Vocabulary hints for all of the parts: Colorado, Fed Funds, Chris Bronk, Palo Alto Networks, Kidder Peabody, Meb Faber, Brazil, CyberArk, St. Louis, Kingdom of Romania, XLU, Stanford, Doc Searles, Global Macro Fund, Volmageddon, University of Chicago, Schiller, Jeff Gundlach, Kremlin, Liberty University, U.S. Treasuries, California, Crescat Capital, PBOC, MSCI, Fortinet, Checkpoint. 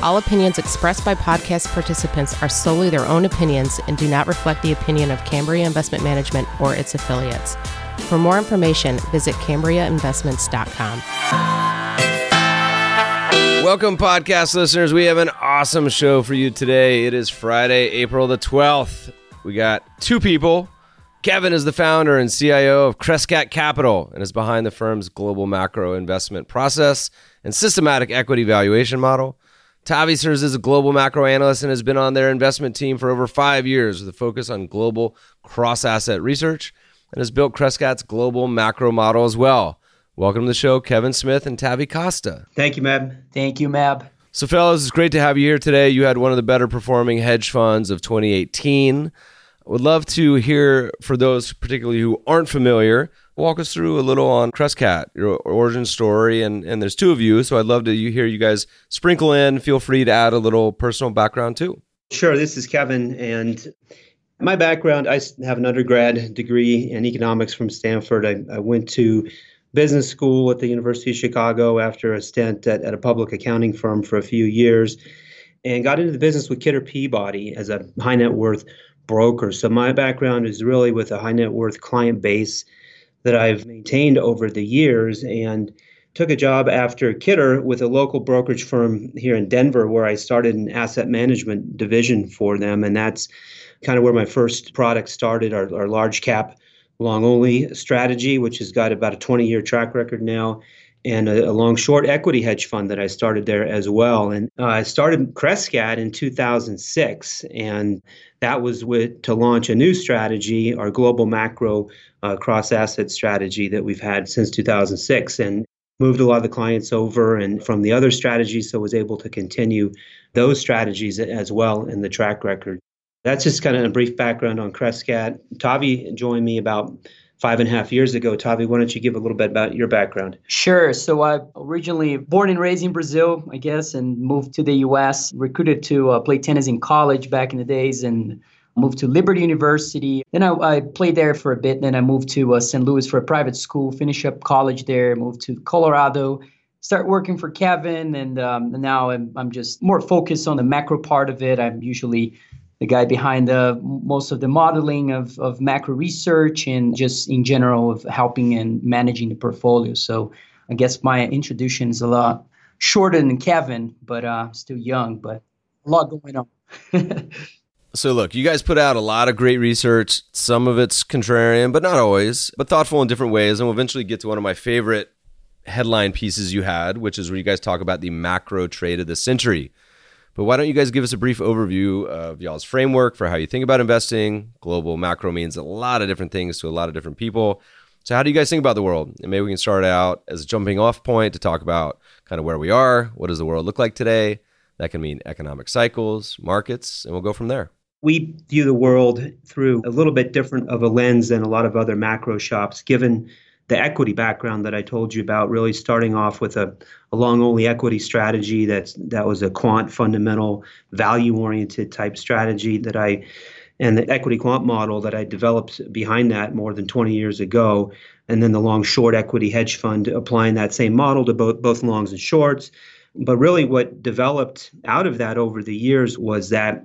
All opinions expressed by podcast participants are solely their own opinions and do not reflect the opinion of Cambria Investment Management or its affiliates. For more information, visit CambriaInvestments.com. Welcome, podcast listeners. We have an awesome show for you today. It is Friday, April the 12th. We got two people. Kevin is the founder and CIO of Crescat Capital and is behind the firm's global macro investment process and systematic equity valuation model. Tavi serves as a global macro analyst and has been on their investment team for over 5 years with a focus on global cross-asset research and has built Crescat's global macro model as well. Welcome to the show, Kevin Smith and Tavi Costa. Thank you, Meb. Thank you, Meb. So, fellas, it's great to have you here today. You had one of the better performing hedge funds of 2018. I would love to hear, for those particularly who aren't familiar, walk us through a little on Crescat, your origin story, and there's two of you, so I'd love to hear you guys sprinkle in. Feel free to add a little personal background, too. Sure. This is Kevin, and my background, I have an undergrad degree in economics from Stanford. I went to business school at the University of Chicago after a stint at a public accounting firm for a few years, and got into the business with Kidder Peabody as a high net worth broker. So my background is really with a high net worth client base that I've maintained over the years, and took a job after Kidder with a local brokerage firm here in Denver where I started an asset management division for them. And that's kind of where my first product started, our large cap long-only strategy, which has got about a 20-year track record now, and a long-short equity hedge fund that I started there as well. And I started Crescat in 2006, and that was to launch a new strategy, our global macro cross-asset strategy that we've had since 2006, and moved a lot of the clients over and from the other strategies, so was able to continue those strategies as well in the track record. That's just kind of a brief background on Crescat. Tavi joined me about 5.5 years ago. Tavi, why don't you give a little bit about your background? Sure. So I originally born and raised in Brazil, I guess, and moved to the U.S., recruited to play tennis in college back in the days and moved to Liberty University. Then I played there for a bit. Then I moved to St. Louis for a private school, finished up college there, moved to Colorado, start working for Kevin. And now I'm just more focused on the macro part of it. I'm usually the guy behind most of the modeling of macro research and just in general of helping and managing the portfolio. So I guess my introduction is a lot shorter than Kevin, but still young, but a lot going on. So look, you guys put out a lot of great research. Some of it's contrarian, but not always, but thoughtful in different ways. And we'll eventually get to one of my favorite headline pieces you had, which is where you guys talk about the macro trade of the century. But why don't you guys give us a brief overview of y'all's framework for how you think about investing? Global macro means a lot of different things to a lot of different people. So how do you guys think about the world? And maybe we can start out as a jumping off point to talk about kind of where we are. What does the world look like today? That can mean economic cycles, markets, and we'll go from there. We view the world through a little bit different of a lens than a lot of other macro shops, given the equity background that I told you about, really starting off with a long-only equity strategy that was a quant fundamental value-oriented type strategy and the equity quant model that I developed behind that more than 20 years ago, and then the long-short equity hedge fund applying that same model to both longs and shorts. But really what developed out of that over the years was that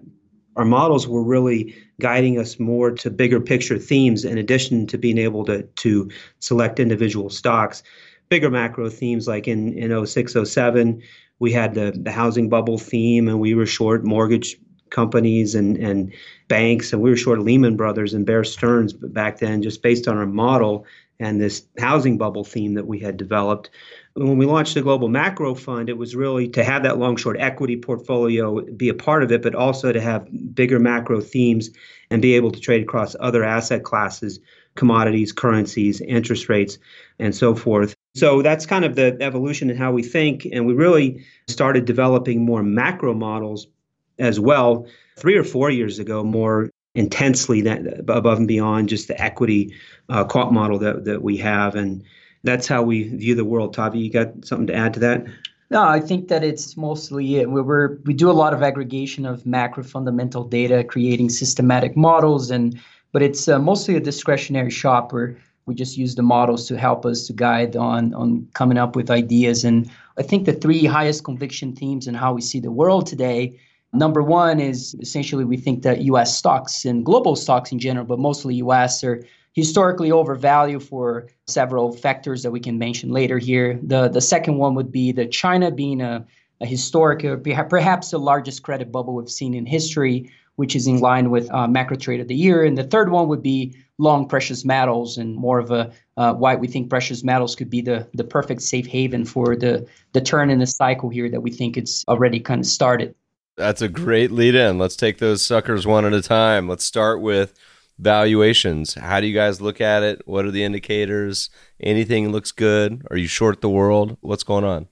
our models were really guiding us more to bigger picture themes in addition to being able to select individual stocks. Bigger macro themes like in 06, 07, we had the housing bubble theme, and we were short mortgage companies and banks, and we were short Lehman Brothers and Bear Stearns back then just based on our model and this housing bubble theme that we had developed. When we launched the Global Macro Fund, it was really to have that long-short equity portfolio be a part of it, but also to have bigger macro themes and be able to trade across other asset classes, commodities, currencies, interest rates, and so forth. So that's kind of the evolution in how we think. And we really started developing more macro models as well 3 or 4 years ago, more intensely than, above and beyond just the equity quant model that we have. And that's how we view the world. Tavi, you got something to add to that? No, I think that it's mostly it. We do a lot of aggregation of macro fundamental data, creating systematic models, but it's mostly a discretionary shop where we just use the models to help us to guide on coming up with ideas. And I think the three highest conviction themes in how we see the world today, number one is essentially we think that U.S. stocks and global stocks in general, but mostly U.S., are historically overvalued for several factors that we can mention later here. The second one would be that China being a historic, perhaps the largest credit bubble we've seen in history, which is in line with macro trade of the year. And the third one would be long precious metals and more of a why we think precious metals could be the perfect safe haven for the turn in the cycle here that we think it's already kind of started. That's a great lead in. Let's take those suckers one at a time. Let's start with valuations. How do you guys look at it? What are the indicators? Anything looks good? Are you short the world? What's going on?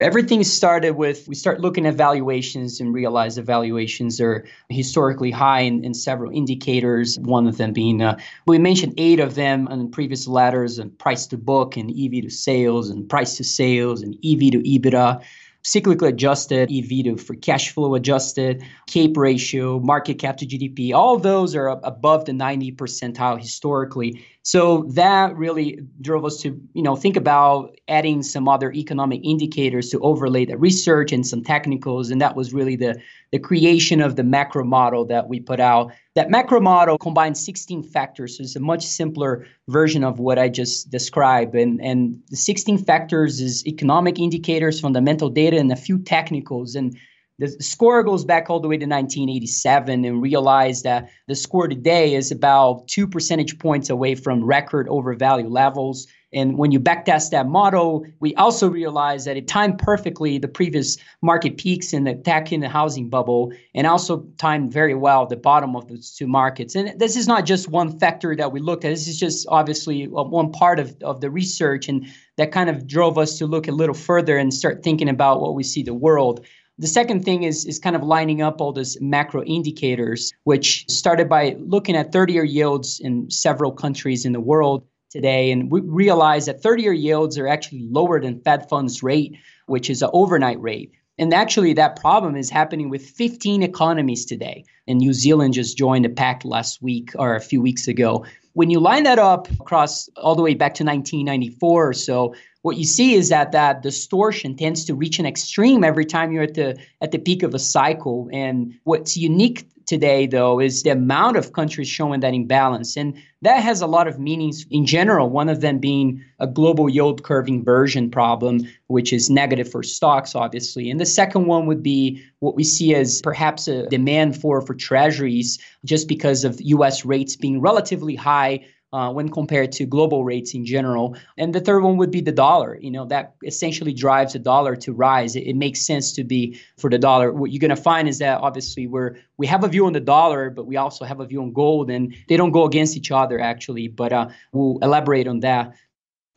Everything started with, we start looking at valuations and realize that valuations are historically high in several indicators, one of them being, we mentioned 8 of them on previous letters, and price to book and EV to sales and price to sales and EV to EBITDA. Cyclically adjusted, EV to free cash flow adjusted, CAPE ratio, market cap to GDP, all those are above the 90th percentile historically. So that really drove us to, think about adding some other economic indicators to overlay the research and some technicals. And that was really the creation of the macro model that we put out. That macro model combines 16 factors. So it's a much simpler version of what I just described. And the 16 factors is economic indicators, fundamental data, and a few technicals. And the score goes back all the way to 1987 and realized that the score today is about 2 percentage points away from record overvalue levels. And when you backtest that model, we also realized that it timed perfectly the previous market peaks in the tech and the housing bubble, and also timed very well the bottom of those two markets. And this is not just one factor that we looked at. This is just obviously one part of the research, and that kind of drove us to look a little further and start thinking about what we see the world. The second thing is kind of lining up all these macro indicators, which started by looking at 30-year yields in several countries in the world today. And we realized that 30-year yields are actually lower than Fed funds rate, which is an overnight rate. And actually, that problem is happening with 15 economies today. And New Zealand just joined the pact last week or a few weeks ago. When you line that up across all the way back to 1994 or so, what you see is that distortion tends to reach an extreme every time you're at the peak of a cycle. And what's unique today, though, is the amount of countries showing that imbalance. And that has a lot of meanings in general, one of them being a global yield curve inversion problem, which is negative for stocks, obviously. And the second one would be what we see as perhaps a demand for treasuries just because of U.S. rates being relatively high when compared to global rates in general. And the third one would be the dollar. That essentially drives the dollar to rise. It makes sense to be for the dollar. What you're going to find is that obviously we have a view on the dollar, but we also have a view on gold, and they don't go against each other, actually. But we'll elaborate on that.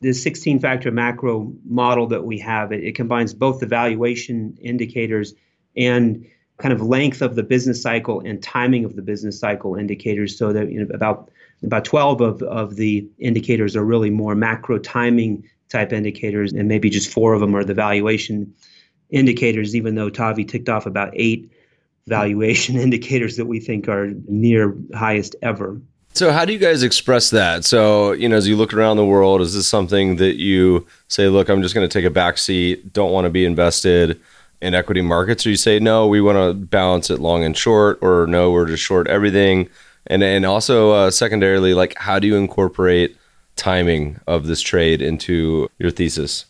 The 16-factor macro model that we have, it combines both the valuation indicators and kind of length of the business cycle and timing of the business cycle indicators, so that about 12 of the indicators are really more macro timing type indicators, and maybe just 4 of them are the valuation indicators, even though Tavi ticked off about 8 valuation indicators that we think are near highest ever. So how do you guys express that? So, as you look around the world, is this something that you say, look, I'm just going to take a back seat, don't want to be invested in equity markets? Or you say, no, we want to balance it long and short, or no, we're just short everything? And also secondarily, like, how do you incorporate timing of this trade into your thesis?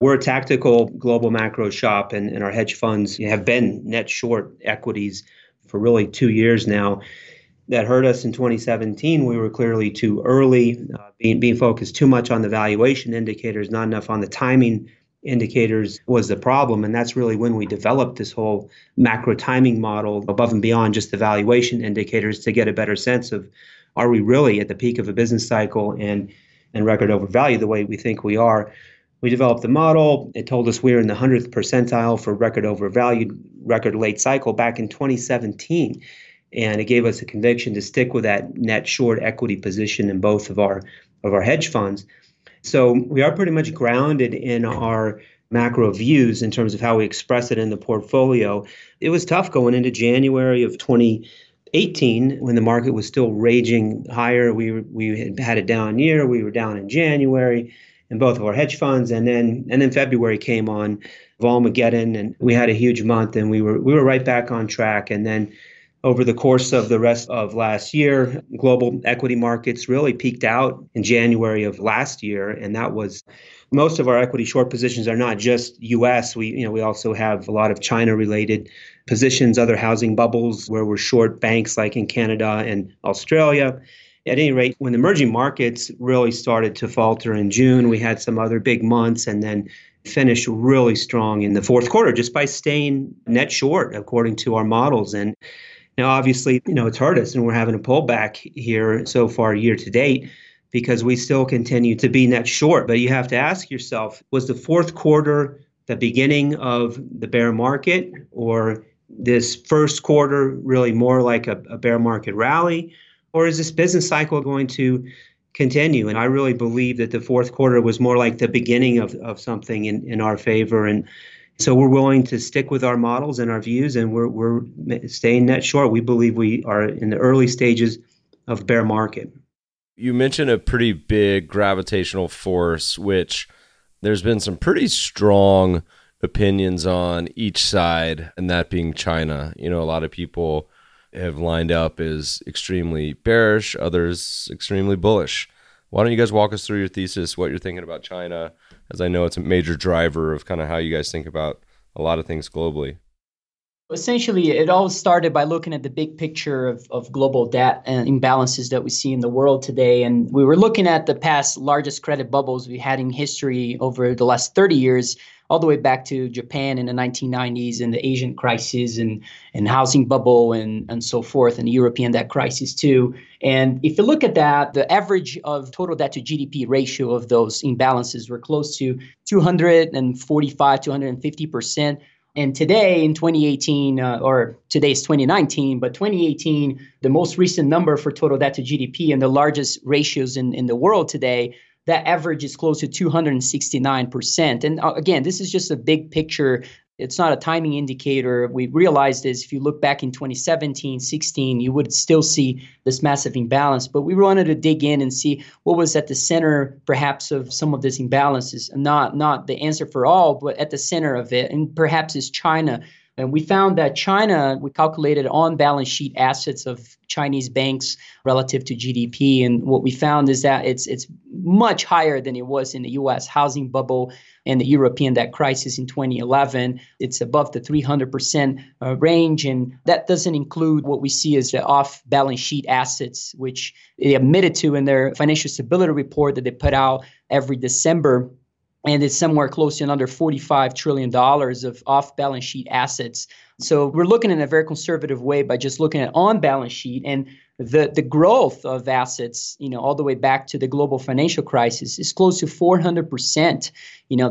We're a tactical global macro shop, and our hedge funds have been net short equities for really 2 years now. That hurt us in 2017. We were clearly too early, being focused too much on the valuation indicators, not enough on the timing indicators was the problem. And that's really when we developed this whole macro timing model above and beyond just the valuation indicators to get a better sense of, are we really at the peak of a business cycle and record overvalue the way we think we are? We developed the model. It told us we were in the 100th percentile for record overvalued, record late cycle back in 2017. And it gave us a conviction to stick with that net short equity position in both of our hedge funds. So we are pretty much grounded in our macro views in terms of how we express it in the portfolio. It was tough going into January of 2018 when the market was still raging higher. We had a down year. We were down in January in both of our hedge funds, and then February came on Volmageddon, and we had a huge month, and we were right back on track. And then over the course of the rest of last year, global equity markets really peaked out in January of last year, and that was most of our equity short positions are not just U.S. We also have a lot of China-related positions, other housing bubbles where we're short banks like in Canada and Australia. At any rate, when the emerging markets really started to falter in June, we had some other big months and then finished really strong in the fourth quarter just by staying net short according to our models. And now, obviously, it's hurt us and we're having a pullback here so far year to date because we still continue to be net short. But you have to ask yourself, was the fourth quarter the beginning of the bear market, or this first quarter really more like a bear market rally? Or is this business cycle going to continue? And I really believe that the fourth quarter was more like the beginning of something in our favor. And so we're willing to stick with our models and our views, and we're staying net short. We believe we are in the early stages of bear market. You mentioned a pretty big gravitational force, which there's been some pretty strong opinions on each side, and that being China. A lot of people have lined up as extremely bearish, others extremely bullish. Why don't you guys walk us through your thesis, what you're thinking about China, as I know it's a major driver of kind of how you guys think about a lot of things globally. Essentially, it all started by looking at the big picture of global debt and imbalances that we see in the world today. And we were looking at the past largest credit bubbles we had in history over the last 30 years, all the way back to Japan in the 1990s and the Asian crisis and housing bubble and so forth, and the European debt crisis too. And if you look at that, the average of total debt to GDP ratio of those imbalances were close to 245, 250%. And today in 2018, or today's 2019, but 2018, the most recent number for total debt to GDP and the largest ratios in the world today, that average is close to 269%. And again, this is just a big picture. It's not a timing indicator. We realized this. If you look back in 2017, 16, you would still see this massive imbalance. But we wanted to dig in and see what was at the center, perhaps, of some of these imbalances. Not the answer for all, but at the center of it, and perhaps is China. And we found that China, we calculated on-balance sheet assets of Chinese banks relative to GDP. And what we found is that it's much higher than it was in the U.S. housing bubble and the European debt crisis in 2011. It's above the 300% range. And that doesn't include what we see as the off-balance sheet assets, which they admitted to in their financial stability report that they put out every December. And it's somewhere close to another $45 trillion of off-balance sheet assets. So we're looking in a very conservative way by just looking at on-balance sheet and the growth of assets, all the way back to the global financial crisis is close to 400%.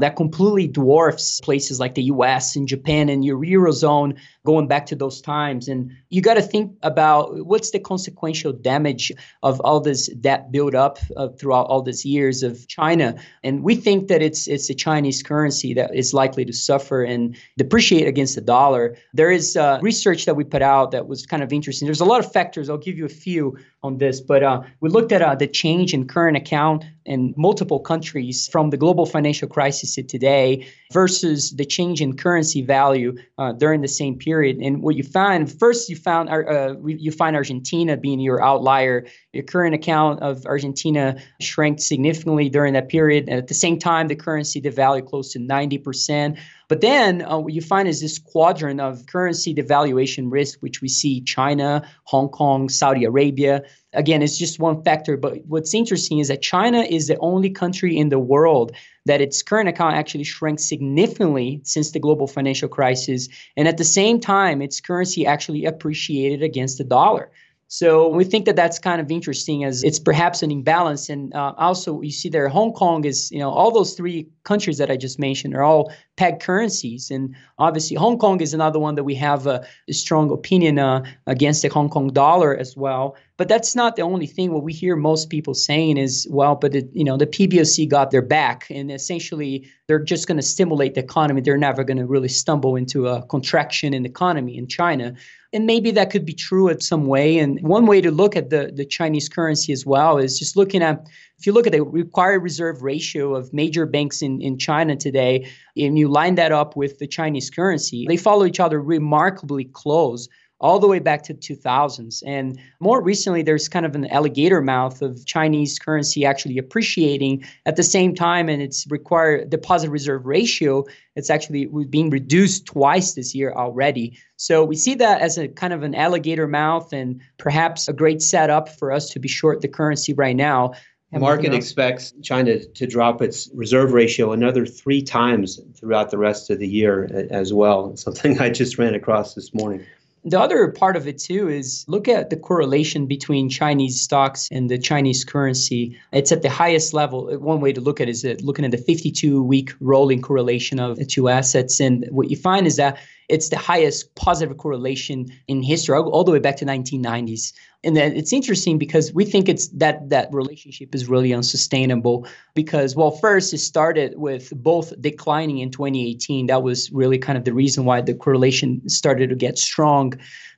That completely dwarfs places like the U.S. and Japan and your Eurozone going back to those times. And you got to think about what's the consequential damage of all this debt buildup throughout all these years of China. And we think that it's the Chinese currency that is likely to suffer and depreciate against the dollar. There is research that we put out that was kind of interesting. There's a lot of factors. I'll give you a few on this, but we looked at the change in current account in multiple countries from the global financial crisis to today versus the change in currency value during the same period. And what you find, first you find Argentina being your outlier. Your current account of Argentina shrank significantly during that period. And at the same time, the currency devalued close to 90%. But then what you find is this quadrant of currency devaluation risk, which we see China, Hong Kong, Saudi Arabia. Again, it's just one factor. But what's interesting is that China is the only country in the world that its current account actually shrank significantly since the global financial crisis. And at the same time, its currency actually appreciated against the dollar. So we think that that's kind of interesting, as it's perhaps an imbalance. And also you see there, Hong Kong is, you know, all those three countries that I just mentioned are all pegged currencies. And obviously Hong Kong is another one that we have a strong opinion against the Hong Kong dollar as well. But that's not the only thing. What we hear most people saying is, well, but the PBOC got their back, and essentially they're just going to stimulate the economy. They're never going to really stumble into a contraction in the economy in China. And maybe that could be true in some way. And one way to look at the Chinese currency as well is just looking at, if you look at the required reserve ratio of major banks in China today, and you line that up with the Chinese currency, they follow each other remarkably close, all the way back to the 2000s. And more recently, there's kind of an alligator mouth of Chinese currency actually appreciating at the same time, and its required deposit reserve ratio, it's actually being reduced twice this year already. So we see that as a kind of an alligator mouth, and perhaps a great setup for us to be short the currency right now. The market expects China to drop its reserve ratio another 3 times throughout the rest of the year as well, something I just ran across this morning. The other part of it, too, is look at the correlation between Chinese stocks and the Chinese currency. It's at the highest level. One way to look at it is looking at the 52-week rolling correlation of the two assets. And what you find is that it's the highest positive correlation in history, all the way back to 1990s. And then it's interesting because we think it's that relationship is really unsustainable because, well, first, it started with both declining in 2018. That was really kind of the reason why the correlation started to get strong.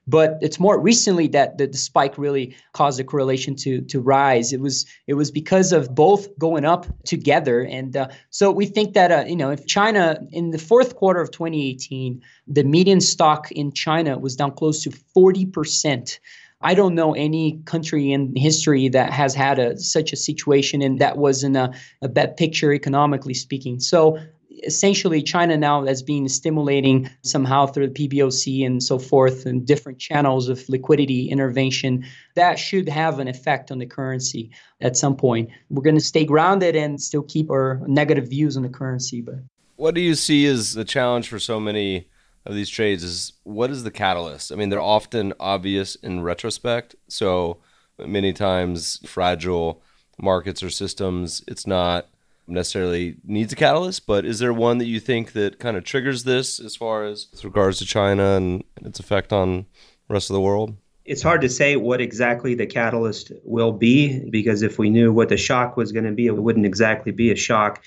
But it's more recently that the spike really caused the correlation to rise. It was because of both going up together. And so we think that, if China in the fourth quarter of 2018, the median stock in China was down close to 40%. I don't know any country in history that has had such a situation, and that was in a bad picture economically speaking. So essentially, China now has been stimulating somehow through the PBOC and so forth, and different channels of liquidity intervention that should have an effect on the currency at some point. We're going to stay grounded and still keep our negative views on the currency. But what do you see as the challenge for so many of these trades? Is what is the catalyst? I mean, they're often obvious in retrospect. So many times fragile markets or systems, it's not necessarily needs a catalyst, but is there one that you think that kind of triggers this as far as with regards to China and its effect on the rest of the world? It's hard to say what exactly the catalyst will be, because if we knew what the shock was going to be, it wouldn't exactly be a shock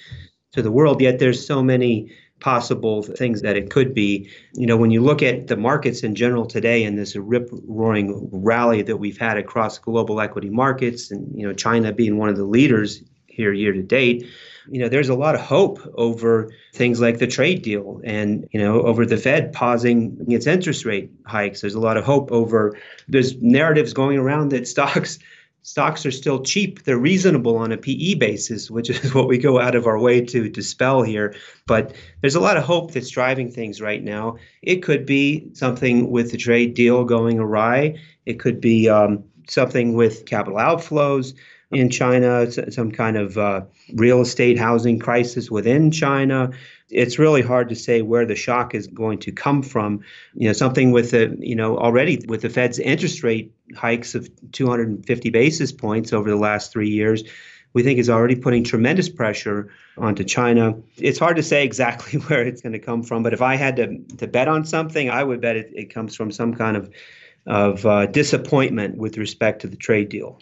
to the world. Yet there's so many possible things that it could be. You know, when you look at the markets in general today and this rip-roaring rally that we've had across global equity markets, and, you know, China being one of the leaders here year to date, you know, there's a lot of hope over things like the trade deal and, you know, over the Fed pausing its interest rate hikes. There's a lot of hope over, there's narratives going around that stocks are still cheap. They're reasonable on a PE basis, which is what we go out of our way to dispel here. But there's a lot of hope that's driving things right now. It could be something with the trade deal going awry. It could be something with capital outflows in China, some kind of real estate housing crisis within China. It's really hard to say where the shock is going to come from. You know, something with the, you know, already with the Fed's interest rate hikes of 250 basis points over the last 3 years, we think is already putting tremendous pressure onto China. It's hard to say exactly where it's going to come from, but if I had to bet on something, I would bet it comes from some kind of disappointment with respect to the trade deal.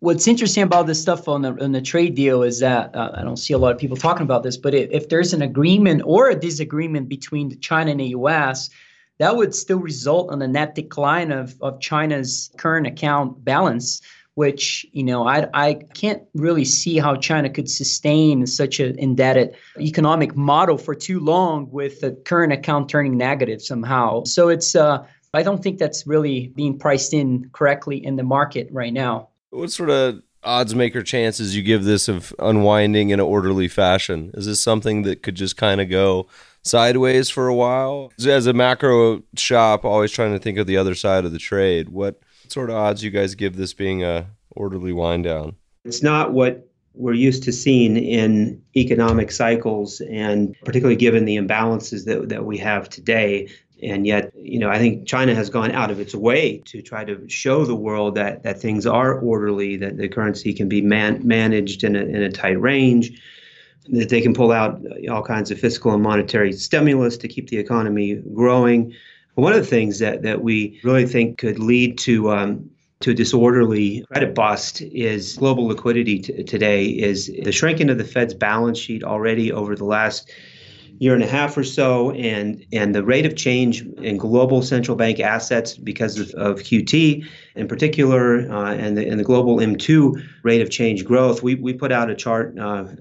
What's interesting about this stuff on the trade deal is that I don't see a lot of people talking about this, but if there's an agreement or a disagreement between China and the U.S., that would still result in a net decline of China's current account balance, which, you know, I can't really see how China could sustain such an indebted economic model for too long with the current account turning negative somehow. So it's I don't think that's really being priced in correctly in the market right now. What sort of odds maker chances you give this of unwinding in an orderly fashion? Is this something that could just kind of go sideways for a while? As a macro shop, always trying to think of the other side of the trade, what sort of odds you guys give this being a orderly wind down? It's not what we're used to seeing in economic cycles, and particularly given the imbalances that we have today. And yet, you know, I think China has gone out of its way to try to show the world that things are orderly, that the currency can be managed in a tight range, that they can pull out all kinds of fiscal and monetary stimulus to keep the economy growing. One of the things that we really think could lead to a disorderly credit bust is global liquidity today is the shrinking of the Fed's balance sheet already over the last year and a half or so, and the rate of change in global central bank assets because of QT in particular, and the global M2 rate of change growth. We put out a chart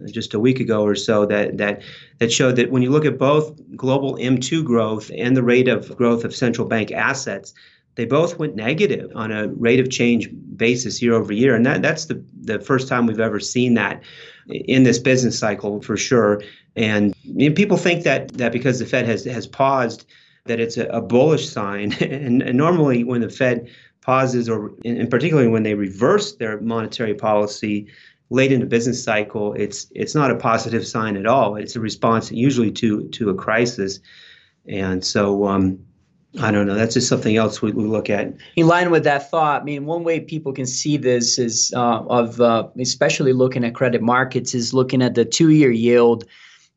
just a week ago or so that showed that when you look at both global M2 growth and the rate of growth of central bank assets, they both went negative on a rate of change basis year over year. And that's the first time we've ever seen that in this business cycle, for sure. And people think that because the Fed has paused, that it's a bullish sign. And normally when the Fed pauses, or in particularly when they reverse their monetary policy late in the business cycle, it's not a positive sign at all. It's a response usually to a crisis. And so, I don't know. That's just something else we look at. In line with that thought, I mean, one way people can see this is especially looking at credit markets, is looking at the two-year yield.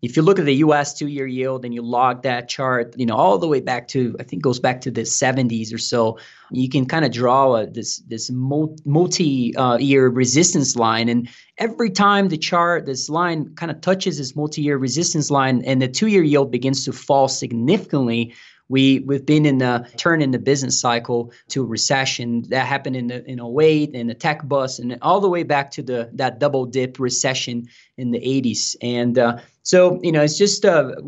If you look at the U.S. two-year yield and you log that chart, you know, all the way back to, I think goes back to the 70s or so, you can kind of draw this multi-year resistance line. And every time this line kind of touches this multi-year resistance line and the two-year yield begins to fall significantly, We've been in a turn in the business cycle to a recession. That happened in 2008 and the tech bust, and all the way back to that double dip recession in the 80s. And so, you know, it's just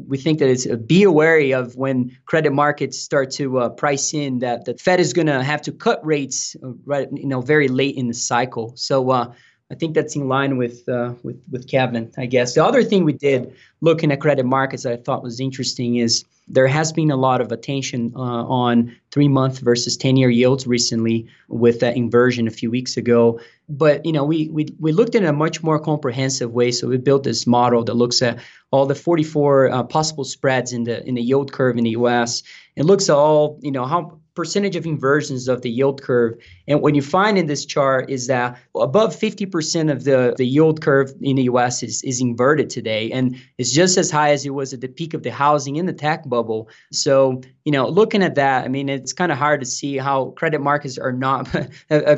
we think that it's be wary of when credit markets start to price in that the Fed is going to have to cut rates very late in the cycle. So I think that's in line with Kevin, I guess. The other thing we did looking at credit markets that I thought was interesting is there has been a lot of attention on 3-month versus 10-year yields recently, with that inversion a few weeks ago. But, you know, we looked in a much more comprehensive way. So we built this model that looks at all the 44 possible spreads in the yield curve in the U.S. and looks at all, you know, how percentage of inversions of the yield curve. And what you find in this chart is that above 50% of the yield curve in the U.S. is inverted today. And it's just as high as it was at the peak of the housing and the tech bubble. So, you know, looking at that, I mean, it's kind of hard to see how credit markets are not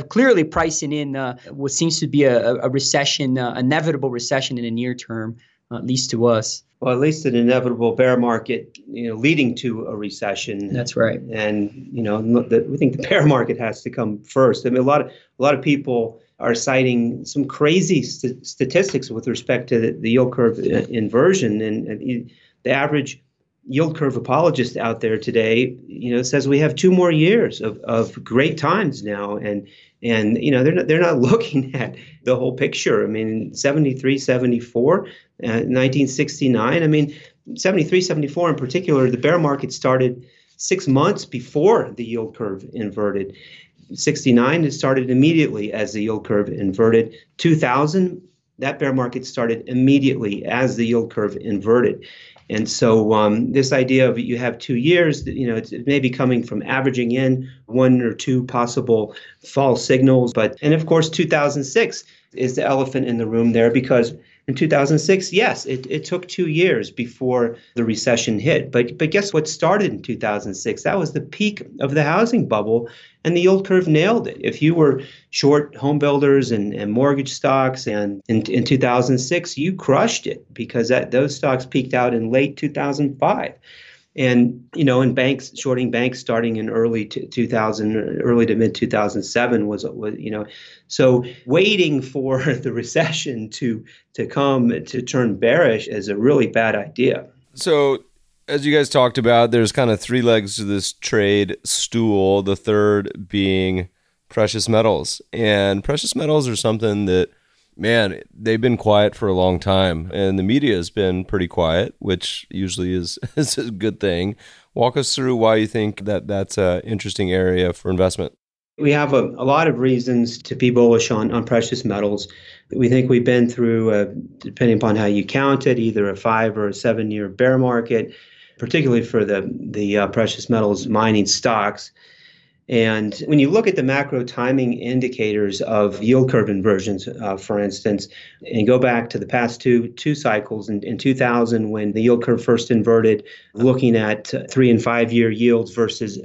clearly pricing in what seems to be a recession, inevitable recession in the near term, at least to us. Well, at least an inevitable bear market, you know, leading to a recession. That's right. And, you know, we think the bear market has to come first. I mean, a lot of people are citing some crazy statistics with respect to the yield curve inversion. And the average yield curve apologist out there today, you know, says we have 2 more years of great times now. And you know, they're not looking at the whole picture. I mean, 73, 74, 1969. I mean, 73, 74 in particular, the bear market started 6 months before the yield curve inverted. 69, it started immediately as the yield curve inverted. 2000, that bear market started immediately as the yield curve inverted. And so this idea of you have 2 years, you know, it may be coming from averaging in 1 or 2 possible false signals. And of course, 2006 is the elephant in the room there, because in 2006, yes, it took 2 years before the recession hit. But guess what started in 2006? That was the peak of the housing bubble, and the yield curve nailed it. If you were short home builders and mortgage stocks and in 2006, you crushed it, because those stocks peaked out in late 2005. And, you know, in banks, shorting banks starting in early 2000, early to mid 2007 was, you know, so waiting for the recession to come to turn bearish is a really bad idea. So as you guys talked about, there's kind of 3 legs to this trade stool, the third being precious metals. And precious metals are something that, man, they've been quiet for a long time, and the media has been pretty quiet, which usually is a good thing. Walk us through why you think that that's an interesting area for investment. We have a lot of reasons to be bullish on precious metals. We think we've been through, depending upon how you count it, either a 5 or a 7-year bear market. particularly for the precious metals mining stocks. And when you look at the macro timing indicators of yield curve inversions, for instance, and go back to the past two cycles, in 2000 when the yield curve first inverted, looking at 3- and 5-year yields versus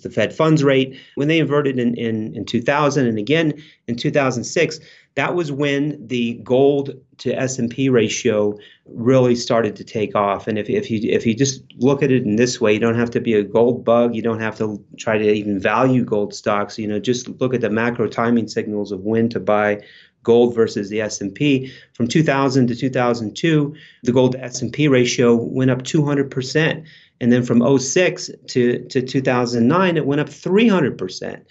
the Fed funds rate, when they inverted in 2000 and again in 2006, that was when the gold to S&P ratio really started to take off. And if you just look at it in this way, you don't have to be a gold bug. You don't have to try to even value gold stocks. You know, just look at the macro timing signals of when to buy gold versus the S&P. From 2000 to 2002, the gold to S&P ratio went up 200%. And then from 2006 to 2009, it went up 300%.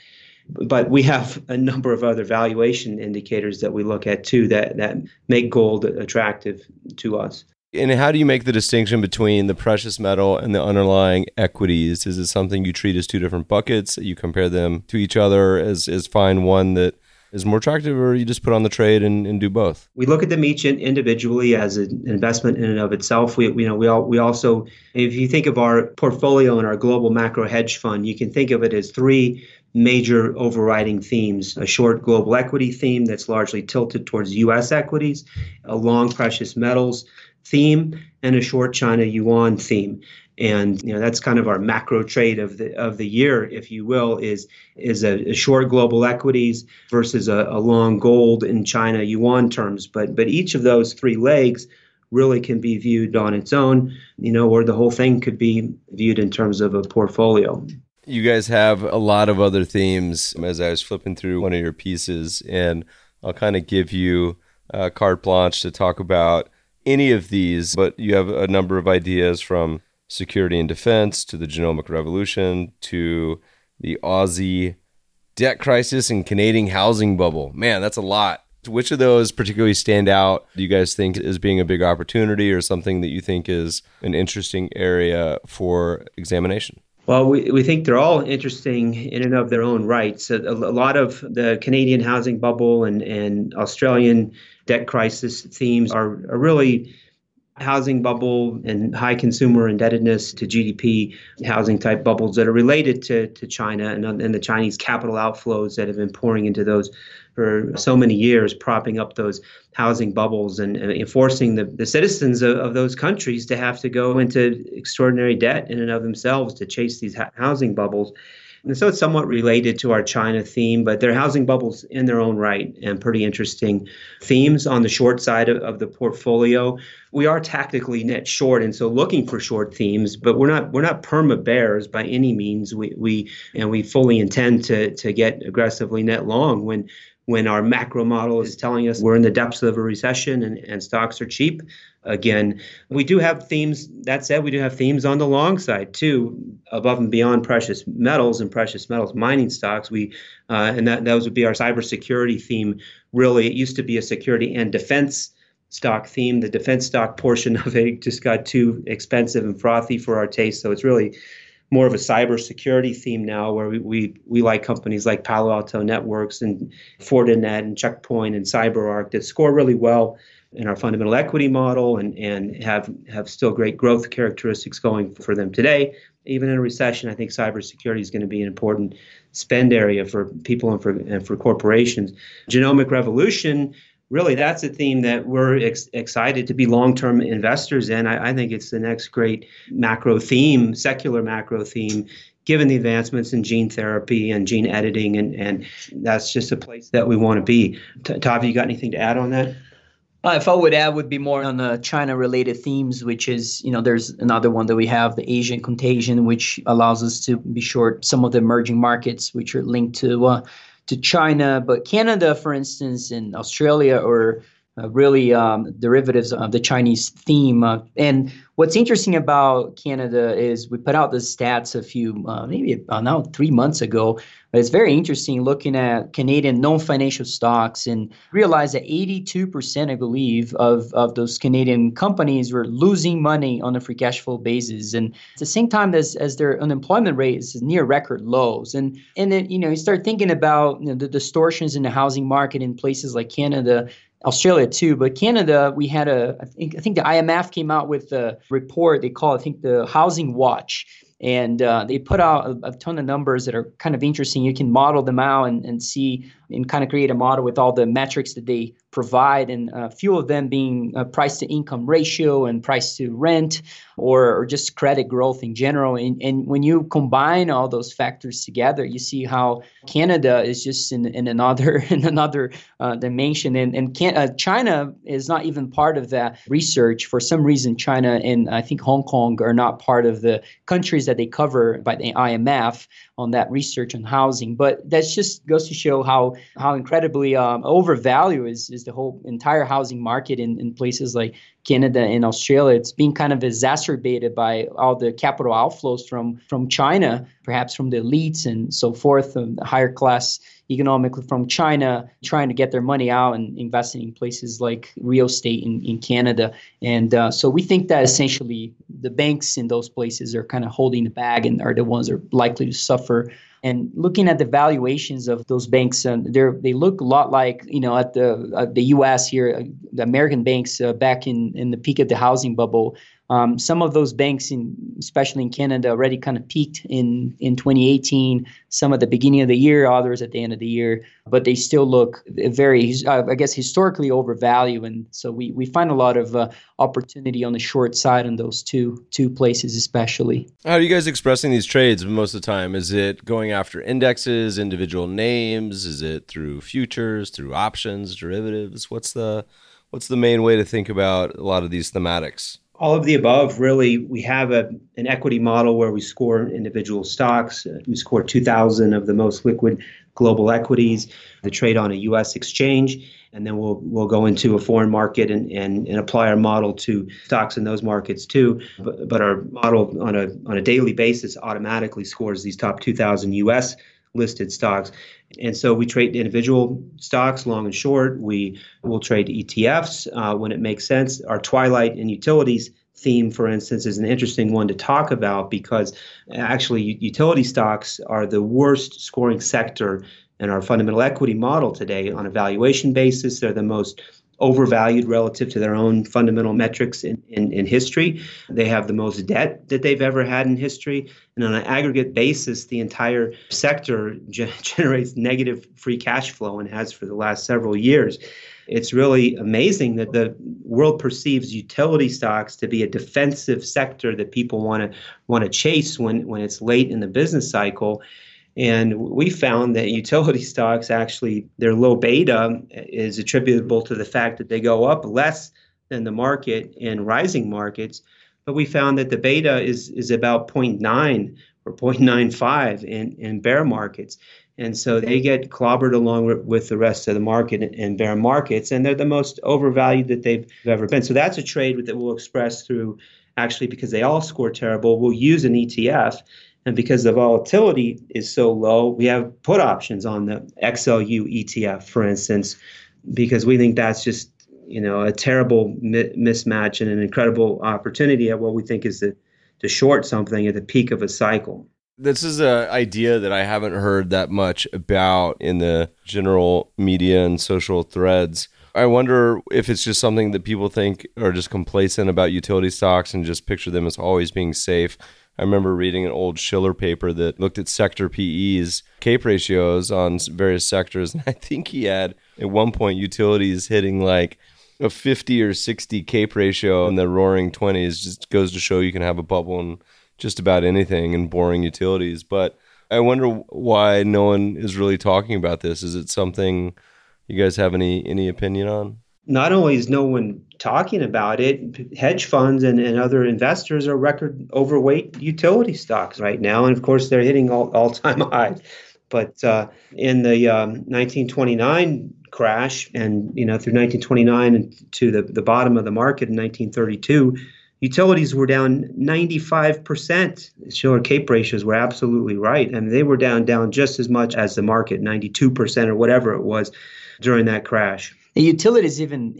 But we have a number of other valuation indicators that we look at too that make gold attractive to us. And how do you make the distinction between the precious metal and the underlying equities? Is it something you treat as two different buckets? You compare them to each other as find one that is more attractive, or you just put on the trade and do both? We look at them each individually as an investment in and of itself. We also, if you think of our portfolio and our global macro hedge fund, you can think of it as three major overriding themes: a short global equity theme that's largely tilted towards U.S. equities, a long precious metals theme, and a short China yuan theme. And you know, that's kind of our macro trade of the year, if you will, is a short global equities versus a long gold in China yuan terms. But each of those three legs really can be viewed on its own, you know, or the whole thing could be viewed in terms of a portfolio. You guys have a lot of other themes. As I was flipping through one of your pieces, and I'll kind of give you a carte blanche to talk about any of these, but you have a number of ideas from security and defense to the genomic revolution to the Aussie debt crisis and Canadian housing bubble. Man, that's a lot. Which of those particularly stand out, do you guys think, is being a big opportunity or something that you think is an interesting area for examination? Well, we think they're all interesting in and of their own right. So a lot of the Canadian housing bubble and Australian debt crisis themes are really housing bubble and high consumer indebtedness to GDP housing type bubbles that are related to China and the Chinese capital outflows that have been pouring into those for so many years, propping up those housing bubbles and forcing the citizens of those countries to have to go into extraordinary debt in and of themselves to chase these housing bubbles. And so it's somewhat related to our China theme, but they're housing bubbles in their own right and pretty interesting themes. On the short side of the portfolio, we are tactically net short, and so looking for short themes, but we're not perma bears by any means. We fully intend to get aggressively net long when our macro model is telling us we're in the depths of a recession and stocks are cheap. Again, we do have themes. That said, we do have themes on the long side too, above and beyond precious metals and precious metals mining stocks. And that would be our cybersecurity theme. Really, it used to be a security and defense stock theme. The defense stock portion of it just got too expensive and frothy for our taste, so it's really more of a cybersecurity theme now, where we like companies like Palo Alto Networks and Fortinet and Checkpoint and CyberArk that score really well in our fundamental equity model and have still great growth characteristics going for them today. Even in a recession, I think cybersecurity is going to be an important spend area for people and for corporations. Genomic revolution, really, that's a theme that we're excited to be long-term investors in. I think it's the next great macro theme, secular macro theme, given the advancements in gene therapy and gene editing, and that's just a place that we want to be. Tavi, you got anything to add on that? If I would add, would be more on the China-related themes, which is, you know, there's another one that we have, the Asian contagion, which allows us to be short some of the emerging markets, which are linked to China. But Canada, for instance, and Australia are really derivatives of the Chinese theme. And what's interesting about Canada is we put out the stats a few, maybe now 3 months ago, but it's very interesting looking at Canadian non-financial stocks and realize that 82%, I believe, of those Canadian companies were losing money on a free cash flow basis. And at the same time as their unemployment rate is near record lows. And then, you know, you start thinking about, you know, the distortions in the housing market in places like Canada Australia too, but Canada, we had I think the IMF came out with a report they call, I think, the Housing Watch. And they put out a ton of numbers that are kind of interesting. You can model them out and see and kind of create a model with all the metrics that they provide. And a few of them being price to income ratio and price to rent or just credit growth in general. And when you combine all those factors together, you see how Canada is just in another dimension. And China is not even part of that research. For some reason, China and I think Hong Kong are not part of the countries that they cover by the IMF on that research on housing. But that just goes to show how incredibly overvalued is the whole entire housing market in places like Canada and Australia. It's being kind of exacerbated by all the capital outflows from China, perhaps from the elites and so forth, and the higher class economically from China, trying to get their money out and investing in places like real estate in Canada. And so we think that essentially the banks in those places are kind of holding the bag and are the ones that are likely to suffer. And looking at the valuations of those banks, they look a lot like, you know, at the U.S. here, the American banks back in the peak of the housing bubble. Some of those banks, especially in Canada, already kind of peaked in 2018, some at the beginning of the year, others at the end of the year, but they still look very, I guess, historically overvalued. And so we find a lot of opportunity on the short side in those two places especially. How are you guys expressing these trades most of the time? Is it going after indexes, individual names? Is it through futures, through options, derivatives? What's the main way to think about a lot of these thematics? All of the above, really. We have an equity model where we score individual stocks. We score 2,000 of the most liquid global equities that trade on a U.S. exchange. And then we'll go into a foreign market and apply our model to stocks in those markets too. But our model on a daily basis automatically scores these top 2,000 U.S. listed stocks. And so we trade individual stocks, long and short. We will trade ETFs when it makes sense. Our twilight and utilities theme, for instance, is an interesting one to talk about because actually utility stocks are the worst scoring sector in our fundamental equity model today on a valuation basis. They're the most overvalued relative to their own fundamental metrics in history. They have the most debt that they've ever had in history. And on an aggregate basis, the entire sector generates negative free cash flow and has for the last several years. It's really amazing that the world perceives utility stocks to be a defensive sector that people want to chase when it's late in the business cycle. And we found that utility stocks, actually, their low beta is attributable to the fact that they go up less than the market in rising markets. But we found that the beta is about 0.9 or 0.95 in bear markets. And so they get clobbered along with the rest of the market in bear markets. And they're the most overvalued that they've ever been. So that's a trade that we'll express through, actually, because they all score terrible, we'll use an ETF. And because the volatility is so low, we have put options on the XLU ETF, for instance, because we think that's just, you know, a terrible mismatch and an incredible opportunity at what we think is to short something at the peak of a cycle. This is an idea that I haven't heard that much about in the general media and social threads. I wonder if it's just something that people think are just complacent about utility stocks and just picture them as always being safe. I remember reading an old Schiller paper that looked at sector PEs, CAPE ratios on various sectors. And I think he had, at one point, utilities hitting like a 50 or 60 CAPE ratio in the roaring 20s. Just goes to show you can have a bubble in just about anything and boring utilities. But I wonder why no one is really talking about this. Is it something you guys have any opinion on? Not only is no one talking about it, hedge funds and other investors are record overweight utility stocks right now. And of course, they're hitting all-time highs. But in the 1929 crash and, you know, through 1929 and to the bottom of the market in 1932, utilities were down 95%. Schiller CAPE ratios were absolutely right. And they were down just as much as the market, 92% or whatever it was during that crash. The utility is even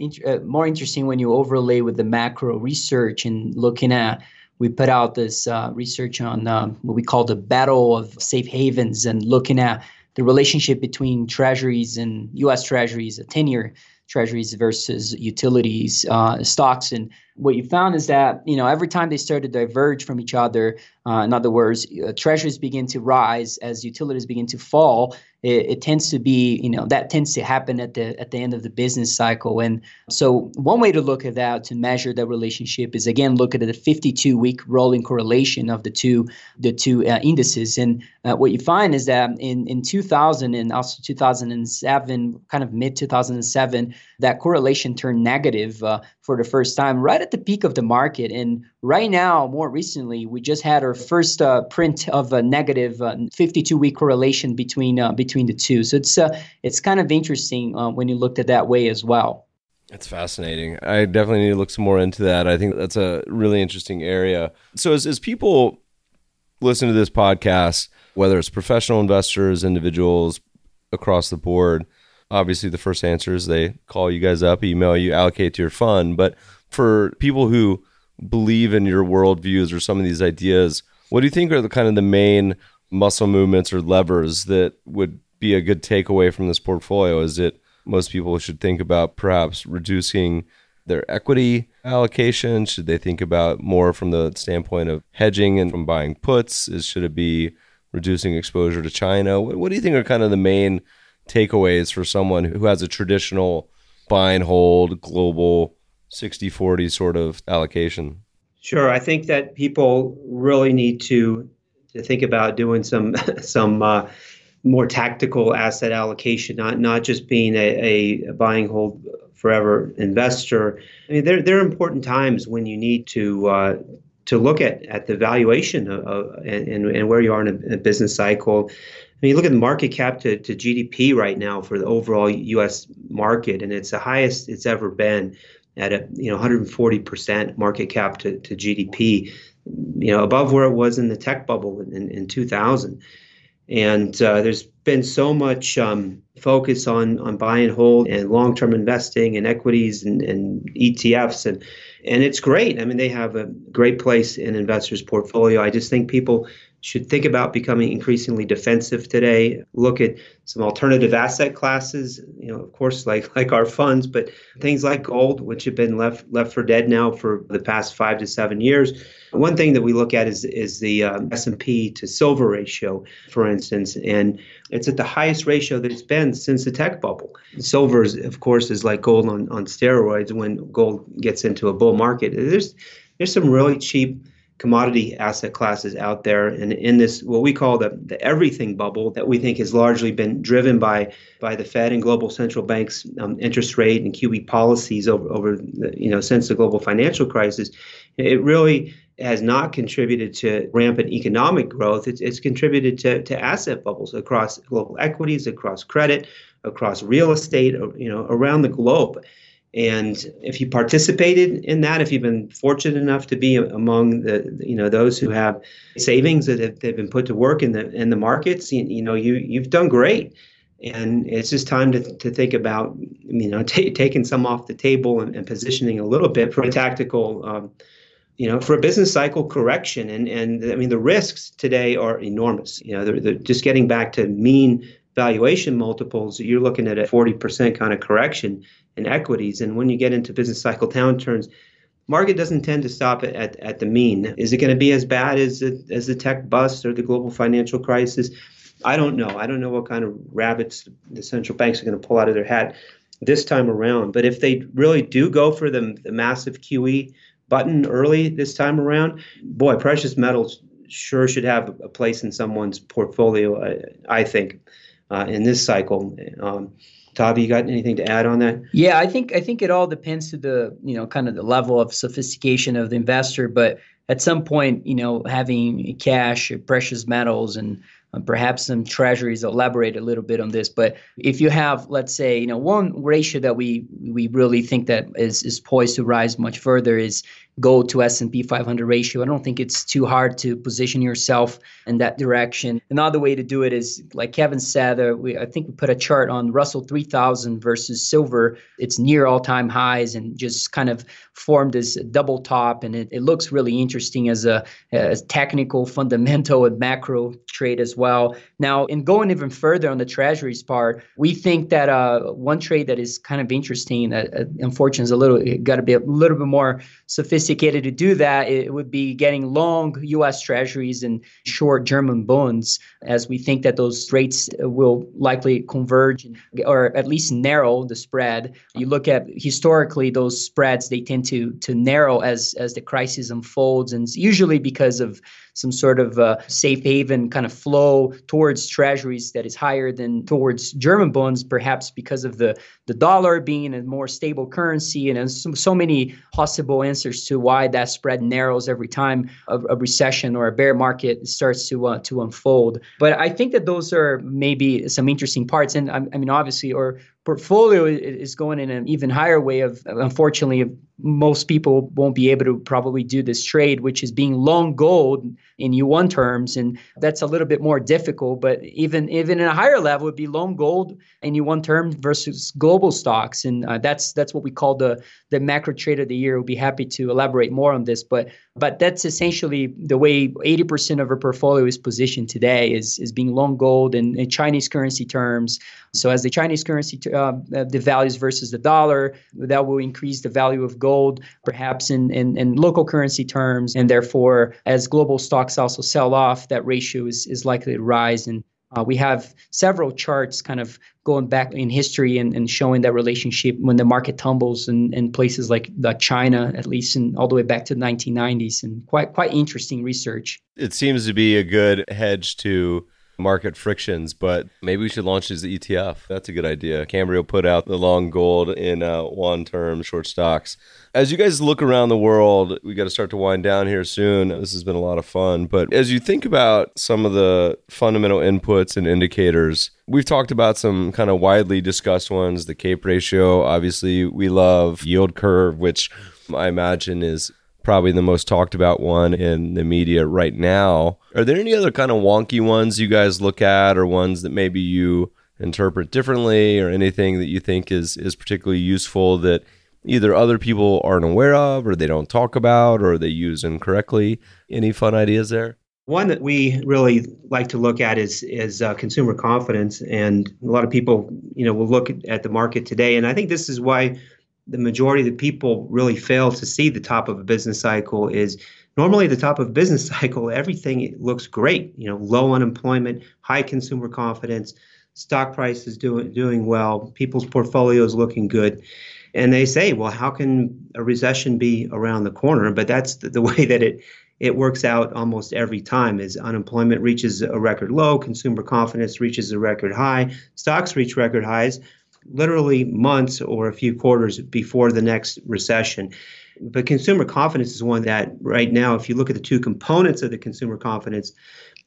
more interesting when you overlay with the macro research and looking at, we put out this research on what we call the battle of safe havens and looking at the relationship between treasuries and U.S. treasuries, a 10-year treasuries versus utilities stocks. And what you found is that, you know, every time they start to diverge from each other, in other words, treasuries begin to rise as utilities begin to fall. It tends to be, you know, that tends to happen at the end of the business cycle. And so one way to look at that, to measure that relationship, is again, look at the 52-week rolling correlation of the two indices. And what you find is that in 2000 and also 2007, kind of mid-2007, that correlation turned negative for the first time, right at the peak of the market. And right now, more recently, we just had our first print of a negative 52-week correlation between the two. So it's kind of interesting when you looked at that way as well. That's fascinating. I definitely need to look some more into that. I think that's a really interesting area. So as people listen to this podcast, whether it's professional investors, individuals across the board, obviously the first answer is they call you guys up, email you, allocate to your fund. But for people who believe in your worldviews or some of these ideas, what do you think are the kind of the main muscle movements or levers that would be a good takeaway from this portfolio? Is it most people should think about perhaps reducing their equity allocation? Should they think about more from the standpoint of hedging and from buying puts? Should it be reducing exposure to China? What do you think are kind of the main takeaways for someone who has a traditional buy and hold global 60-40 sort of allocation? Sure. I think that people really need to think about doing some more tactical asset allocation, not just being a buying hold forever investor. I mean, there are important times when you need to look at the valuation and where you are in a business cycle. I mean, you look at the market cap to GDP right now for the overall U.S. market, and it's the highest it's ever been at 140% market cap to GDP, above where it was in the tech bubble in 2000. And there's been so much focus on buy and hold and long-term investing and equities and ETFs. And it's great. I mean, they have a great place in investors' portfolio. I just think people should think about becoming increasingly defensive today, look at some alternative asset classes, of course, like our funds, but things like gold, which have been left for dead now for the past 5 to 7 years. One thing that we look at is the S&P to silver ratio, for instance, and it's at the highest ratio that it's been since the tech bubble. Silver, of course, is like gold on steroids. When gold gets into a bull market, there's some really cheap commodity asset classes out there. And in this, what we call the everything bubble, that we think has largely been driven by the Fed and global central banks' interest rate and QE policies over since the global financial crisis, it really has not contributed to rampant economic growth. It's contributed to asset bubbles across global equities, across credit, across real estate, around the globe. And if you participated in that, if you've been fortunate enough to be among those who have savings that have been put to work in the markets, you've done great. And it's just time to think about taking some off the table and positioning a little bit for a tactical for a business cycle correction. And I mean, the risks today are enormous. They're just getting back to mean valuation multiples. You're looking at a 40% kind of correction in equities. And when you get into business cycle downturns, market doesn't tend to stop at the mean. Is it going to be as bad as the tech bust or the global financial crisis? I don't know. I don't know what kind of rabbits the central banks are going to pull out of their hat this time around. But if they really do go for the massive QE button early this time around, boy, precious metals sure should have a place in someone's portfolio, I think. In this cycle. Tavi, you got anything to add on that? Yeah, I think it all depends to the kind of the level of sophistication of the investor. But at some point, having cash, precious metals, and perhaps some treasuries, elaborate a little bit on this. But if you have, let's say, one ratio that we really think that is poised to rise much further is gold to S&P 500 ratio. I don't think it's too hard to position yourself in that direction. Another way to do it is, like Kevin said, I think we put a chart on Russell 3000 versus silver. It's near all-time highs and just kind of formed this double top. And it looks really interesting as a technical, fundamental, and macro trade as well. well. Now, and going even further on the treasuries part, we think that one trade that is kind of interesting, unfortunately, is got to be a little bit more sophisticated to do that. It would be getting long U.S. treasuries and short German bonds, as we think that those rates will likely converge or at least narrow the spread. You look at historically those spreads; they tend to narrow as the crisis unfolds, and it's usually because of some sort of safe haven kind of flow towards treasuries that is higher than towards German bonds, perhaps because of the dollar being a more stable currency, and so many possible answers to why that spread narrows every time a recession or a bear market starts to unfold. But I think that those are maybe some interesting parts. And I mean, obviously, our portfolio is going in an even higher way of, unfortunately, most people won't be able to probably do this trade, which is being long gold in yuan terms. And that's a little bit more difficult, but even at a higher level, it'd be long gold in yuan terms versus global stocks. And that's what we call the macro trade of the year. We'll be happy to elaborate more on this, but that's essentially the way 80% of our portfolio is positioned today is being long gold in Chinese currency terms. So as the Chinese currency devalues versus the dollar, that will increase the value of gold, perhaps in local currency terms. And therefore, as global stocks also sell off, that ratio is likely to rise. And we have several charts kind of going back in history and showing that relationship when the market tumbles in places like China, at least, and all the way back to the 1990s, and quite interesting research. It seems to be a good hedge to market frictions, but maybe we should launch this ETF. That's a good idea. Cambria put out the long gold in one-term short stocks. As you guys look around the world, we got to start to wind down here soon. This has been a lot of fun, but as you think about some of the fundamental inputs and indicators, we've talked about some kind of widely discussed ones, the CAPE ratio, obviously we love, yield curve, which I imagine is probably the most talked about one in the media right now. Are there any other kind of wonky ones you guys look at, or ones that maybe you interpret differently, or anything that you think is particularly useful that either other people aren't aware of, or they don't talk about, or they use incorrectly? Any fun ideas there? One that we really like to look at is consumer confidence, and a lot of people, will look at the market today, and I think this is why the majority of the people really fail to see the top of a business cycle is normally the top of a business cycle, everything looks great, low unemployment, high consumer confidence, stock price is doing well, people's portfolio is looking good. And they say, well, how can a recession be around the corner? But that's the way that it works out almost every time is unemployment reaches a record low, consumer confidence reaches a record high, stocks reach record highs, literally months or a few quarters before the next recession. But consumer confidence is one that right now, if you look at the two components of the consumer confidence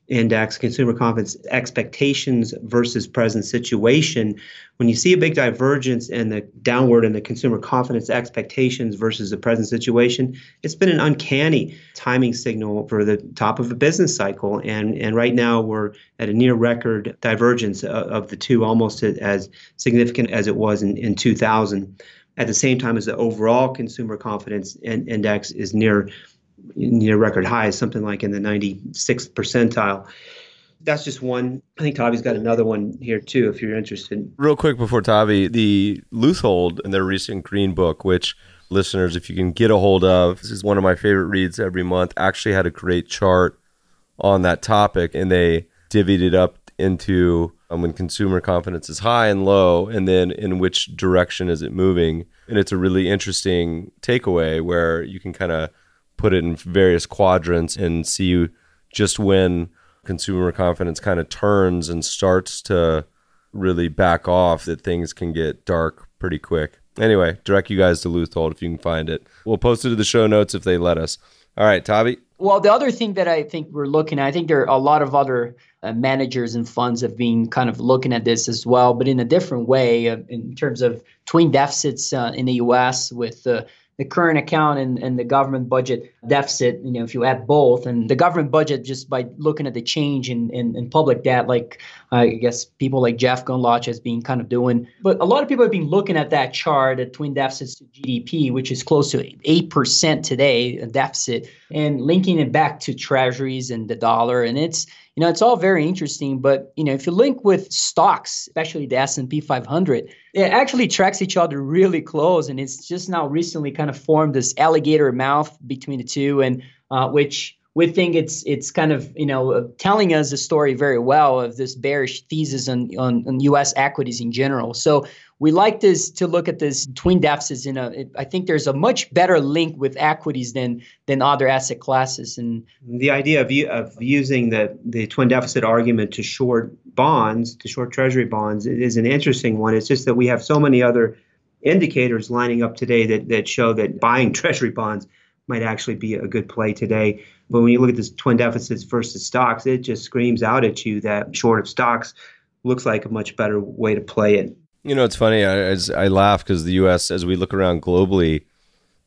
index, consumer confidence expectations versus present situation, when you see a big divergence in the downward in the consumer confidence expectations versus the present situation, it's been an uncanny timing signal for the top of a business cycle. And right now we're at a near record divergence of the two, almost as significant as it was in 2000. At the same time as the overall consumer confidence index is near record high, something like in the 96th percentile. That's just one. I think Tavi's got another one here too, if you're interested. Real quick before Tavi, the Luthold and their recent green book, which listeners, if you can get a hold of, this is one of my favorite reads every month, actually had a great chart on that topic, and they divvied it up into when consumer confidence is high and low, and then in which direction is it moving. And it's a really interesting takeaway where you can kind of put it in various quadrants and see just when consumer confidence kind of turns and starts to really back off, that things can get dark pretty quick. Anyway, direct you guys to Luthold if you can find it. We'll post it to the show notes if they let us. All right, Tavi? Well, the other thing that I think we're looking at, I think there are a lot of other managers and funds have been kind of looking at this as well, but in a different way in terms of twin deficits in the U.S. with the current account and the government budget deficit, if you add both, and the government budget just by looking at the change in public debt, like I guess people like Jeff Gundlach has been kind of doing. But a lot of people have been looking at that chart at twin deficits to GDP, which is close to 8% today, a deficit, and linking it back to treasuries and the dollar. And it's You know, it's all very interesting, but, you know, if you link with stocks, especially the S&P 500, it actually tracks each other really close. And it's just now recently kind of formed this alligator mouth between the two, and which we think it's kind of, you know, telling us the story very well of this bearish thesis on U.S. equities in general. So we like this to look at this twin deficits. I think there's a much better link with equities than other asset classes. And the idea of using the twin deficit argument to short bonds, to short treasury bonds, is an interesting one. It's just that we have so many other indicators lining up today that show that buying treasury bonds might actually be a good play today. But when you look at this twin deficits versus stocks, it just screams out at you that short of stocks looks like a much better way to play it. You know, it's funny, I laugh because the U.S., as we look around globally,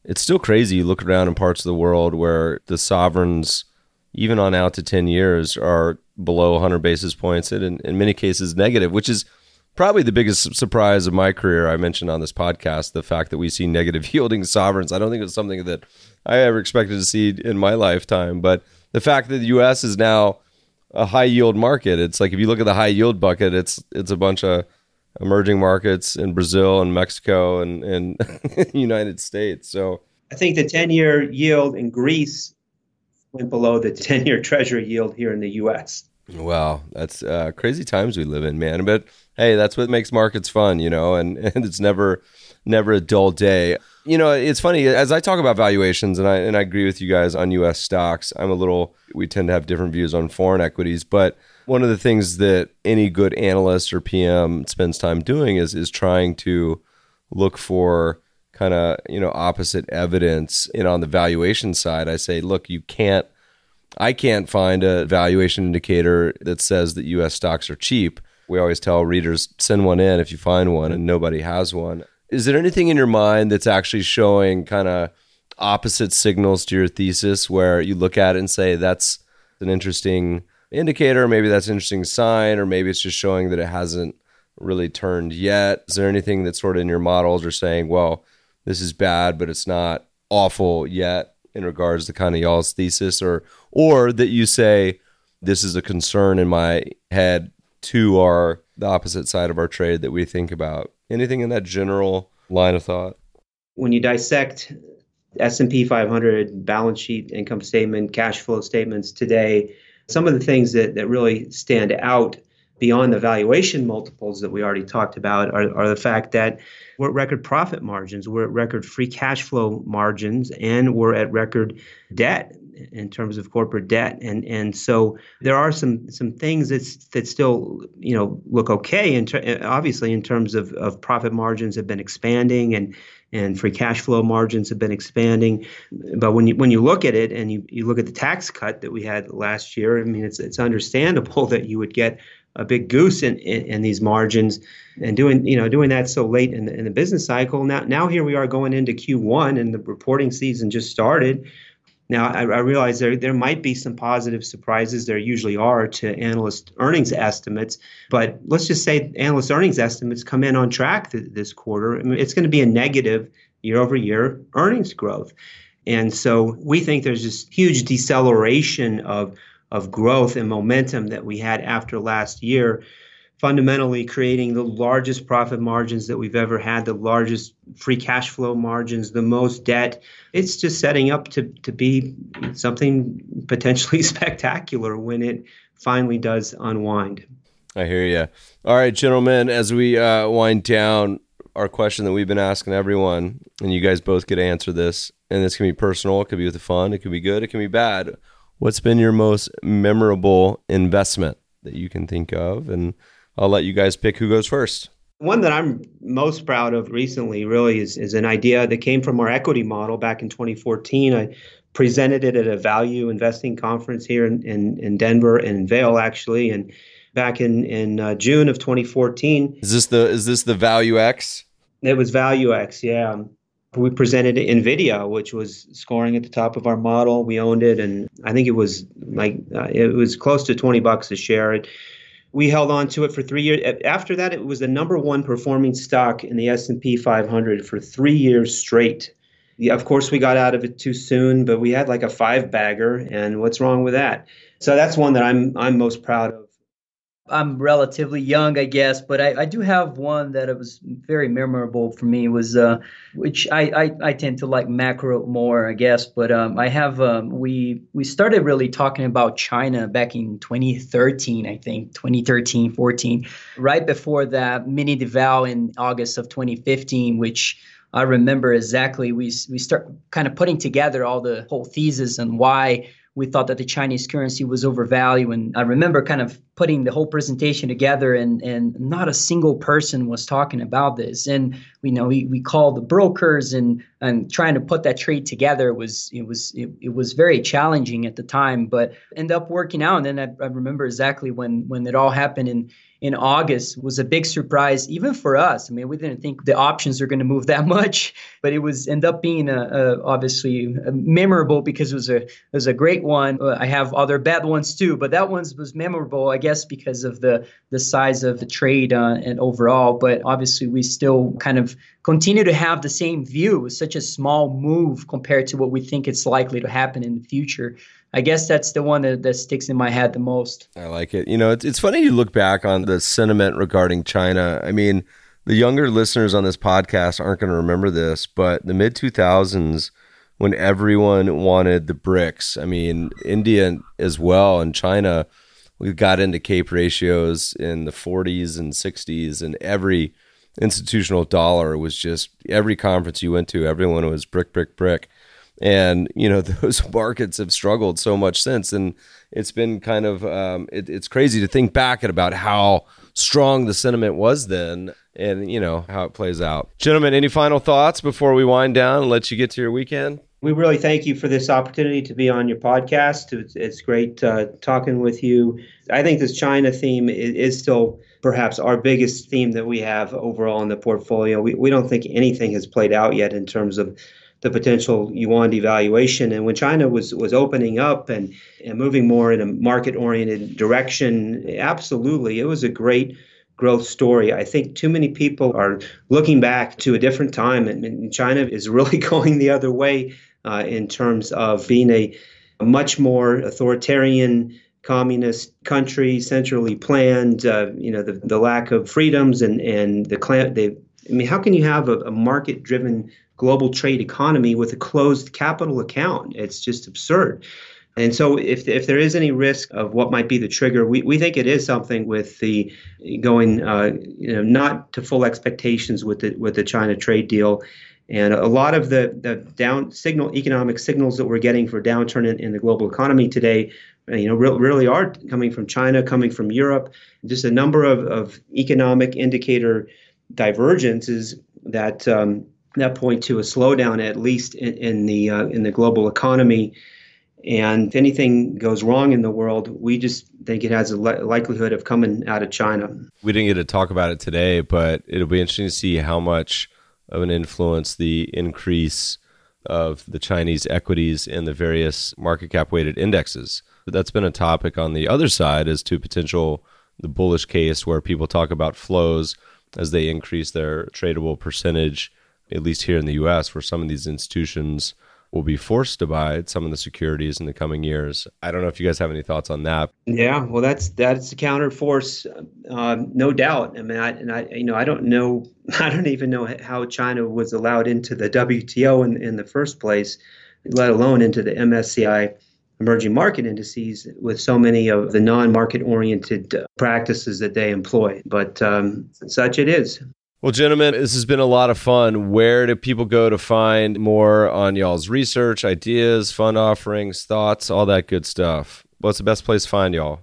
it's still crazy. You look around in parts of the world where the sovereigns, even on out to 10 years, are below 100 basis points and in many cases negative, which is probably the biggest surprise of my career. I mentioned on this podcast the fact that we see negative yielding sovereigns. I don't think it's something that I ever expected to see in my lifetime, but the fact that the U.S. is now a high yield market, it's like if you look at the high yield bucket, it's a bunch of emerging markets in Brazil and Mexico and United States. So I think the 10-year yield in Greece went below the 10-year treasury yield here in the U.S. Wow, that's crazy times we live in, man. But hey, that's what makes markets fun, you know, and it's never a dull day. You know, it's funny, as I talk about valuations, and I agree with you guys on U.S. stocks, we tend to have different views on foreign equities, but one of the things that any good analyst or PM spends time doing is trying to look for kind of, you know, opposite evidence. And on the valuation side, I say, look, I can't find a valuation indicator that says that U.S. stocks are cheap. We always tell readers, send one in if you find one, and nobody has one. Is there anything in your mind that's actually showing kind of opposite signals to your thesis where you look at it and say, that's an interesting indicator, maybe that's an interesting sign, or maybe it's just showing that it hasn't really turned yet? Is there anything that's sort of in your models or saying, well, this is bad, but it's not awful yet in regards to kind of y'all's thesis, or that you say, this is a concern in my head to the opposite side of our trade that we think about? Anything in that general line of thought? When you dissect S&P 500 balance sheet, income statement, cash flow statements today, some of the things that really stand out beyond the valuation multiples that we already talked about are the fact that we're at record profit margins, we're at record free cash flow margins, and we're at record debt in terms of corporate debt. And so there are some things that still, you know, look okay. And obviously in terms of profit margins have been expanding and free cash flow margins have been expanding. But when you look at it and you look at the tax cut that we had last year, I mean, it's understandable that you would get a big goose in these margins, and doing that so late in the business cycle. Now here we are going into Q1 and the reporting season just started. Now, I realize there might be some positive surprises. There usually are to analyst earnings estimates, but let's just say analyst earnings estimates come in on track this quarter. I mean, it's going to be a negative year-over-year earnings growth. And so we think there's this huge deceleration of growth and momentum that we had after last year, fundamentally creating the largest profit margins that we've ever had, the largest free cash flow margins, the most debt. It's just setting up to be something potentially spectacular when it finally does unwind. I hear you. All right, gentlemen, as we wind down, our question that we've been asking everyone, and you guys both get to answer this, and this can be personal, it could be with the fun, it could be good, it can be bad. What's been your most memorable investment that you can think of? And I'll let you guys pick who goes first. One that I'm most proud of recently really is an idea that came from our equity model back in 2014. I presented it at a value investing conference here in Denver and in Vail, actually. And back in June of 2014. Is this the Value X? It was Value X, yeah. We presented NVIDIA, which was scoring at the top of our model. We owned it, and I think it was close to $20 a share. We held on to it for 3 years. After that, it was the number one performing stock in the S&P 500 for 3 years straight. Yeah, of course, we got out of it too soon, but we had like a 5-bagger, and what's wrong with that? So that's one that I'm most proud of. I'm relatively young, I guess, but I do have one that it was very memorable for me, was which I tend to like macro more, I guess. But I have we started really talking about China back in 2013, I think, 2013, 14. Right before that mini deval in August of 2015, which I remember exactly, we start kind of putting together all the whole thesis and why we thought that the Chinese currency was overvalued. And I remember kind of putting the whole presentation together, and not a single person was talking about this. And you know, we called the brokers, and trying to put that trade together was very challenging at the time, but ended up working out. And then I remember exactly when it all happened in August was a big surprise, even for us. I mean, we didn't think the options are going to move that much, but it was end up being obviously memorable because it was a great one. I have other bad ones too, but that one was memorable, I guess, because of the size of the trade and overall. But obviously, we still kind of continue to have the same view. It's such a small move compared to what we think it's likely to happen in the future. I guess that's the one that sticks in my head the most. I like it. You know, it's funny you look back on the sentiment regarding China. I mean, the younger listeners on this podcast aren't going to remember this, but the mid-2000s, when everyone wanted the BRICS, I mean, India as well, and China, we got into CAPE ratios in the 40s and 60s, and every institutional dollar was just, every conference you went to, everyone was brick, brick, brick. And, you know, those markets have struggled so much since. And it's been kind of, it's crazy to think back at about how strong the sentiment was then and, you know, how it plays out. Gentlemen, any final thoughts before we wind down and let you get to your weekend? We really thank you for this opportunity to be on your podcast. It's great talking with you. I think this China theme is still perhaps our biggest theme that we have overall in the portfolio. We don't think anything has played out yet in terms of the potential yuan devaluation. And when China was opening up and moving more in a market-oriented direction, absolutely, it was a great growth story. I think too many people are looking back to a different time, and China is really going the other way in terms of being a much more authoritarian communist country, centrally planned, you know, the lack of freedoms and the I mean, how can you have a market-driven global trade economy with a closed capital account? It's just absurd. And so if there is any risk of what might be the trigger, we think it is something with the going you know, not to full expectations with the China trade deal. And a lot of the economic signals that we're getting for downturn in the global economy today, you know, really are coming from China, coming from Europe. Just a number of economic indicator divergences that point to a slowdown, at least in the global economy. And if anything goes wrong in the world, we just think it has a likelihood of coming out of China. We didn't get to talk about it today, but it'll be interesting to see how much of an influence the increase of the Chinese equities in the various market cap weighted indexes. But that's been a topic on the other side as to the bullish case where people talk about flows as they increase their tradable percentage, at least here in the U.S., where some of these institutions will be forced to buy some of the securities in the coming years. I don't know if you guys have any thoughts on that. Yeah, well, that's a counter force, no doubt. I mean, I don't even know how China was allowed into the WTO in the first place, let alone into the MSCI emerging market indices with so many of the non-market oriented practices that they employ. But such it is. Well, gentlemen, this has been a lot of fun. Where do people go to find more on y'all's research, ideas, fund offerings, thoughts, all that good stuff? What's the best place to find y'all?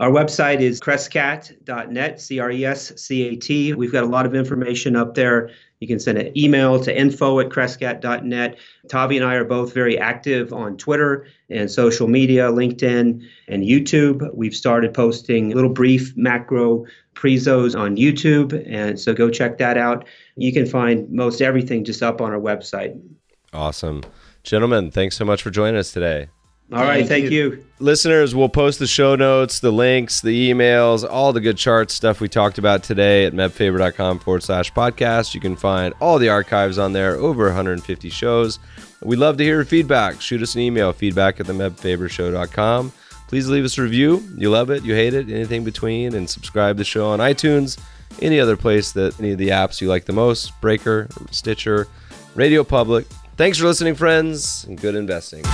Our website is crescat.net, C-R-E-S-C-A-T. We've got a lot of information up there. You can send an email to info@crescat.net. Tavi and I are both very active on Twitter and social media, LinkedIn and YouTube. We've started posting little brief macro prezos on YouTube, and so go check that out. You can find most everything just up on our website. Awesome. Gentlemen, thanks so much for joining us today. All right. Thank you. Listeners, we'll post the show notes, the links, the emails, all the good chart stuff we talked about today at mebfaber.com/podcast. You can find all the archives on there, over 150 shows. We'd love to hear your feedback. Shoot us an email, feedback@themebfabershow.com. Please leave us a review. You love it, you hate it, anything between, and subscribe to the show on iTunes, any other place that any of the apps you like the most, Breaker, Stitcher, Radio Public. Thanks for listening, friends, and good investing.